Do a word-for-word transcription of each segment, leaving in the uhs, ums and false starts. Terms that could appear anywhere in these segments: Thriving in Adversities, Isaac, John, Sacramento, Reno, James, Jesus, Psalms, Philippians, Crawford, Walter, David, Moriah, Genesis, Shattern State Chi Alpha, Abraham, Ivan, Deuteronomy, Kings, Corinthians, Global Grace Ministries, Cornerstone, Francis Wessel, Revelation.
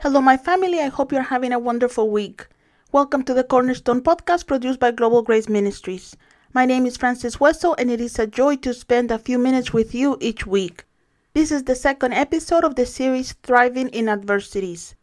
Hello, my family. I hope you're having a wonderful week. Welcome to the Cornerstone podcast produced by Global Grace Ministries. My name is Francis Wessel, and it is a joy to spend a few minutes with you each week. This is the second episode of the series Thriving in Adversities.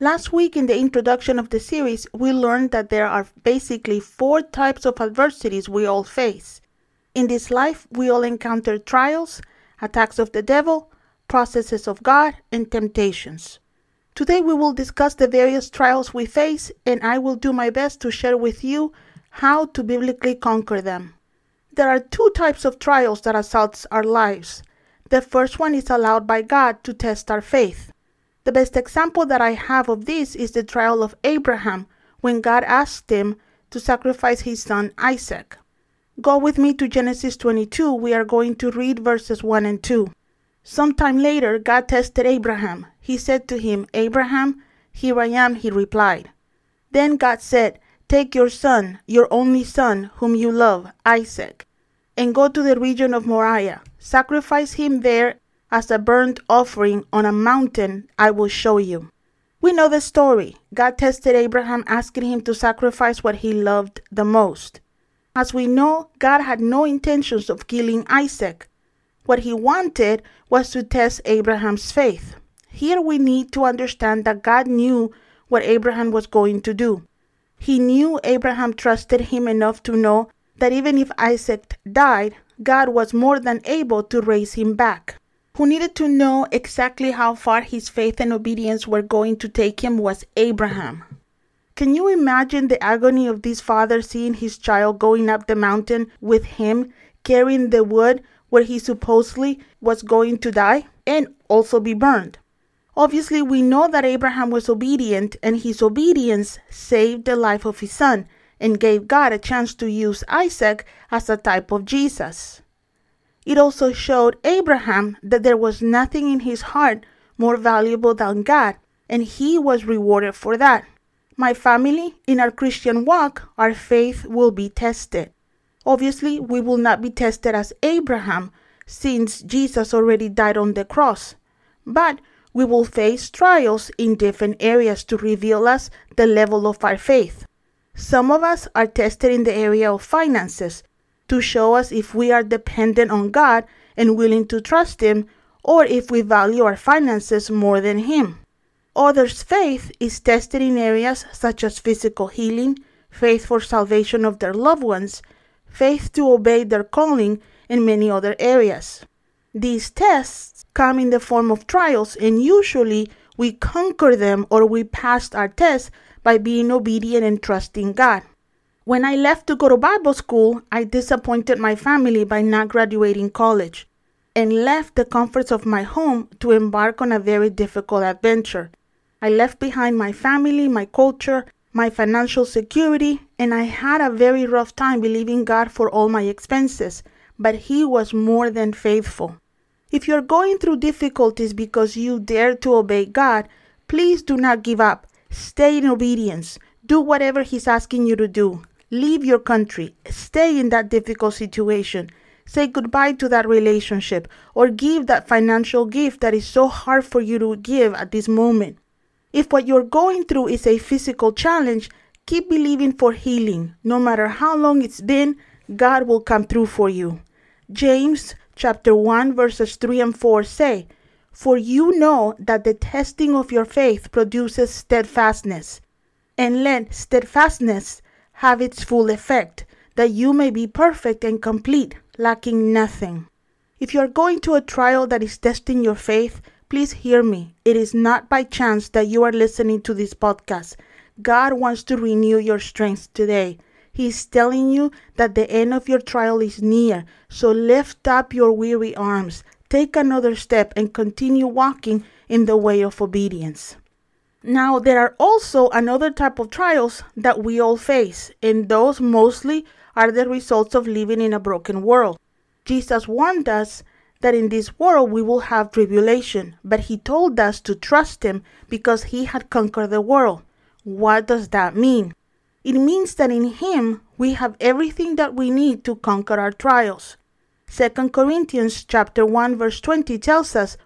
Last week in the introduction of the series, we learned that there are basically four types of adversities we all face. In this life, we all encounter trials, attacks of the devil, processes of God, and temptations. Today we will discuss the various trials we face, and I will do my best to share with you how to biblically conquer them. There are two types of trials that assault our lives. The first one is allowed by God to test our faith. The best example that I have of this is the trial of Abraham, when God asked him to sacrifice his son Isaac. Go with me to Genesis twenty-two. We are going to read verses one and two. Sometime later, God tested Abraham. He said to him, "Abraham," "Here I am," he replied. Then God said, "Take your son, your only son, whom you love, Isaac, and go to the region of Moriah. Sacrifice him there as a burnt offering on a mountain I will show you." We know the story. God tested Abraham, asking him to sacrifice what he loved the most. As we know, God had no intentions of killing Isaac. What he wanted was to test Abraham's faith. Here we need to understand that God knew what Abraham was going to do. He knew Abraham trusted him enough to know that even if Isaac died, God was more than able to raise him back. Who needed to know exactly how far his faith and obedience were going to take him was Abraham. Can you imagine the agony of this father seeing his child going up the mountain with him, carrying the wood where he supposedly was going to die and also be burned? Obviously, we know that Abraham was obedient, and his obedience saved the life of his son and gave God a chance to use Isaac as a type of Jesus. It also showed Abraham that there was nothing in his heart more valuable than God, and he was rewarded for that. My family, in our Christian walk, our faith will be tested. Obviously, we will not be tested as Abraham, since Jesus already died on the cross. But we will face trials in different areas to reveal us the level of our faith. Some of us are tested in the area of finances to show us if we are dependent on God and willing to trust Him, or if we value our finances more than Him. Others' faith is tested in areas such as physical healing, faith for salvation of their loved ones, faith to obey their calling, and many other areas. These tests come in the form of trials, and usually we conquer them or we passed our test by being obedient and trusting God. When I left to go to Bible school, I disappointed my family by not graduating college and left the comforts of my home to embark on a very difficult adventure. I left behind my family, my culture, my financial security, and I had a very rough time believing God for all my expenses, but He was more than faithful. If you're going through difficulties because you dare to obey God, please do not give up. Stay in obedience. Do whatever He's asking you to do. Leave your country. Stay in that difficult situation. Say goodbye to that relationship, or give that financial gift that is so hard for you to give at this moment. If what you're going through is a physical challenge, keep believing for healing. No matter how long it's been, God will come through for you. James chapter one verses three and four say, "For you know that the testing of your faith produces steadfastness, and let steadfastness have its full effect, that you may be perfect and complete, lacking nothing." If you're going to a trial that is testing your faith, please hear me. It is not by chance that you are listening to this podcast. God wants to renew your strength today. He is telling you that the end of your trial is near. So lift up your weary arms. Take another step and continue walking in the way of obedience. Now, there are also another type of trials that we all face, and those mostly are the results of living in a broken world. Jesus warned us that in this world we will have tribulation, but he told us to trust him because he had conquered the world. What does that mean? It means that in him we have everything that we need to conquer our trials. Second Corinthians chapter one verse twenty tells us,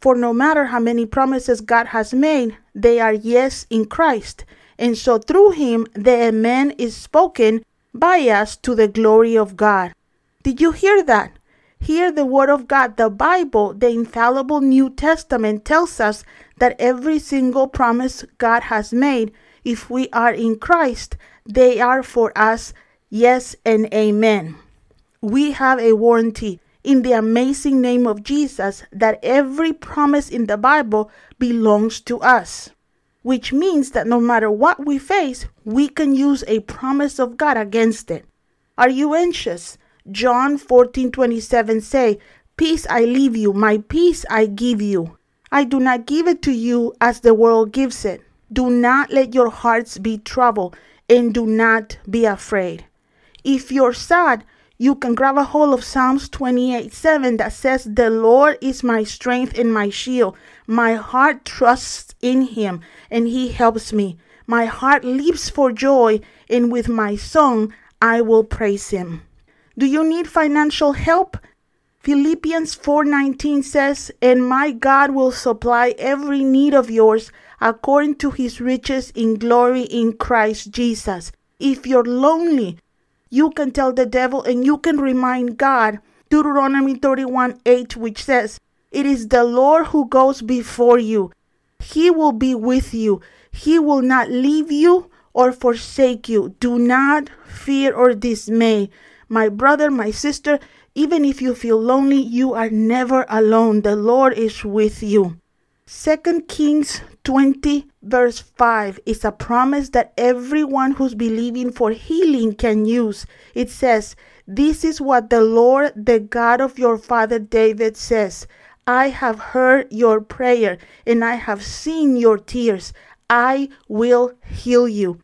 "For no matter how many promises God has made, they are yes in Christ, and so through him the amen is spoken by us to the glory of God." Did you hear that? Here the Word of God, the Bible, the infallible New Testament, tells us that every single promise God has made, if we are in Christ, they are for us yes and amen. We have a warranty in the amazing name of Jesus that every promise in the Bible belongs to us, which means that no matter what we face, we can use a promise of God against it. Are you anxious? John fourteen twenty-seven say, "Peace I leave you, my peace I give you. I do not give it to you as the world gives it. Do not let your hearts be troubled, and do not be afraid." If you're sad, you can grab a hold of Psalms twenty-eight seven that says, "The Lord is my strength and my shield. My heart trusts in him, and he helps me. My heart leaps for joy, and with my song I will praise him." Do you need financial help? Philippians four nineteen says, "And my God will supply every need of yours according to his riches in glory in Christ Jesus." If you're lonely, you can tell the devil and you can remind God, Deuteronomy thirty-one eight, which says, "It is the Lord who goes before you. He will be with you. He will not leave you or forsake you. Do not fear or dismay." My brother, my sister, even if you feel lonely, you are never alone. The Lord is with you. Second Kings twenty verse five is a promise that everyone who's believing for healing can use. It says, "This is what the Lord, the God of your father David says, I have heard your prayer and I have seen your tears. I will heal you."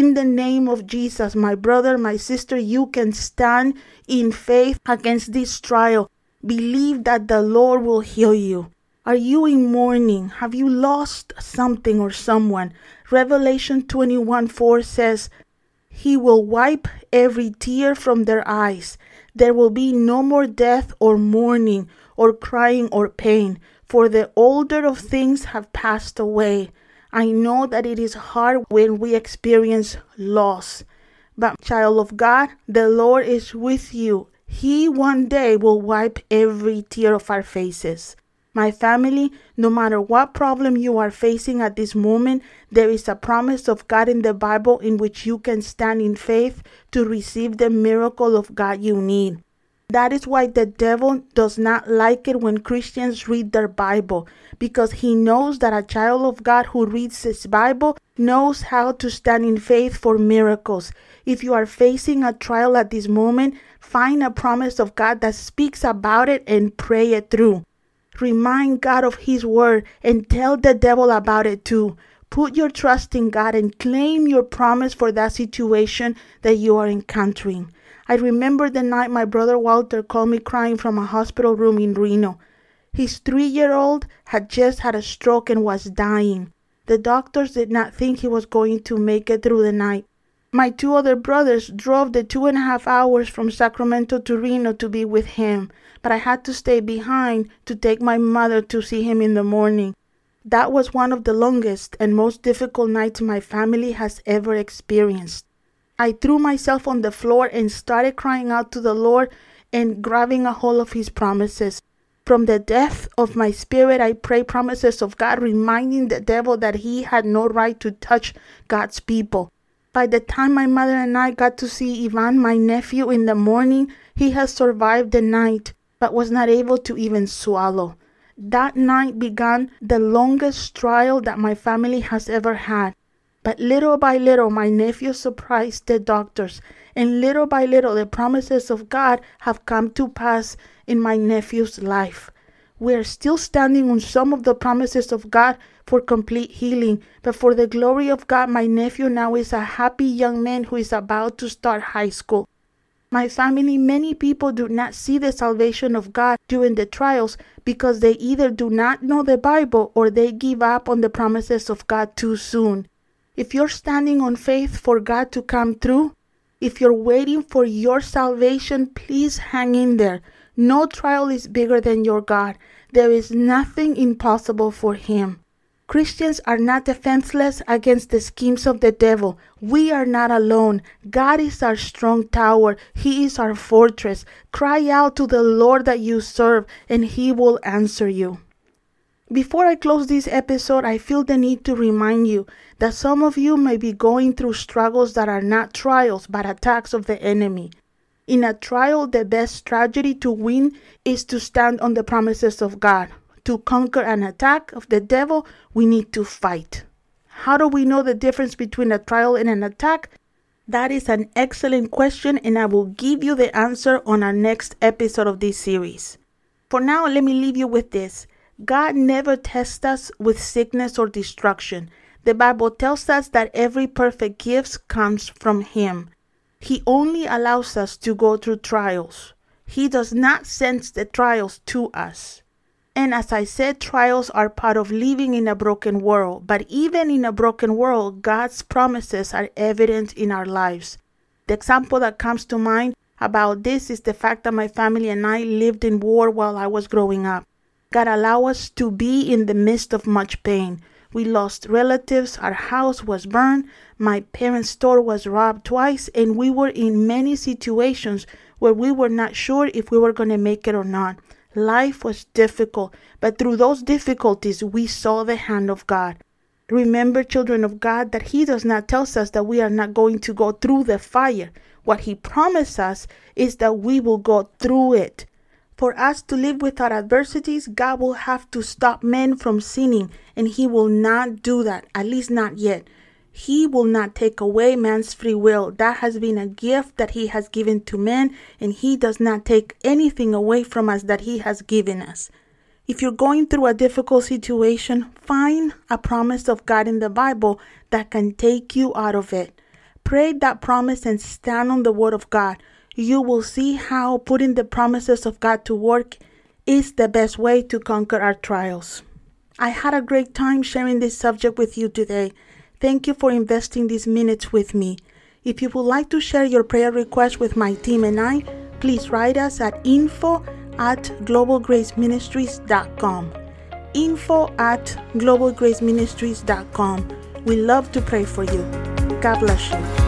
In the name of Jesus, my brother, my sister, you can stand in faith against this trial. Believe that the Lord will heal you. Are you in mourning? Have you lost something or someone? Revelation twenty-one four says, "He will wipe every tear from their eyes. There will be no more death or mourning or crying or pain, for the older of things have passed away." I know that it is hard when we experience loss, but child of God, the Lord is with you. He one day will wipe every tear of our faces. My family, no matter what problem you are facing at this moment, there is a promise of God in the Bible in which you can stand in faith to receive the miracle of God you need. That is why the devil does not like it when Christians read their Bible, because he knows that a child of God who reads his Bible knows how to stand in faith for miracles. If you are facing a trial at this moment, find a promise of God that speaks about it and pray it through. Remind God of his word and tell the devil about it too. Put your trust in God and claim your promise for that situation that you are encountering. I remember the night my brother Walter called me crying from a hospital room in Reno. His three-year-old had just had a stroke and was dying. The doctors did not think he was going to make it through the night. My two other brothers drove the two and a half hours from Sacramento to Reno to be with him, but I had to stay behind to take my mother to see him in the morning. That was one of the longest and most difficult nights my family has ever experienced. I threw myself on the floor and started crying out to the Lord and grabbing a hold of his promises. From the depth of my spirit, I prayed promises of God, reminding the devil that he had no right to touch God's people. By the time my mother and I got to see Ivan, my nephew, in the morning, he had survived the night, but was not able to even swallow. That night began the longest trial that my family has ever had. But little by little, my nephew surprised the doctors, and little by little, the promises of God have come to pass in my nephew's life. We are still standing on some of the promises of God for complete healing, but for the glory of God, my nephew now is a happy young man who is about to start high school. My family, many people do not see the salvation of God during the trials because they either do not know the Bible or they give up on the promises of God too soon. If you're standing on faith for God to come through, if you're waiting for your salvation, please hang in there. No trial is bigger than your God. There is nothing impossible for Him. Christians are not defenseless against the schemes of the devil. We are not alone. God is our strong tower. He is our fortress. Cry out to the Lord that you serve, and He will answer you. Before I close this episode, I feel the need to remind you that some of you may be going through struggles that are not trials, but attacks of the enemy. In a trial, the best strategy to win is to stand on the promises of God. To conquer an attack of the devil, we need to fight. How do we know the difference between a trial and an attack? That is an excellent question, and I will give you the answer on our next episode of this series. For now, let me leave you with this. God never tests us with sickness or destruction. The Bible tells us that every perfect gift comes from Him. He only allows us to go through trials. He does not send the trials to us. And as I said, trials are part of living in a broken world. But even in a broken world, God's promises are evident in our lives. The example that comes to mind about this is the fact that my family and I lived in war while I was growing up. God allowed us to be in the midst of much pain. We lost relatives, our house was burned, my parents' store was robbed twice, and we were in many situations where we were not sure if we were going to make it or not. Life was difficult, but through those difficulties, we saw the hand of God. Remember, children of God, that He does not tell us that we are not going to go through the fire. What He promised us is that we will go through it. For us to live without adversities, God will have to stop men from sinning, and He will not do that, at least not yet. He will not take away man's free will. That has been a gift that He has given to men, and He does not take anything away from us that He has given us. If you're going through a difficult situation, find a promise of God in the Bible that can take you out of it. Pray that promise and stand on the Word of God. You will see how putting the promises of God to work is the best way to conquer our trials. I had a great time sharing this subject with you today. Thank you for investing these minutes with me. If you would like to share your prayer request with my team and I, please write us at info at globalgraceministries.com. Info at globalgraceministries.com. We love to pray for you. God bless you.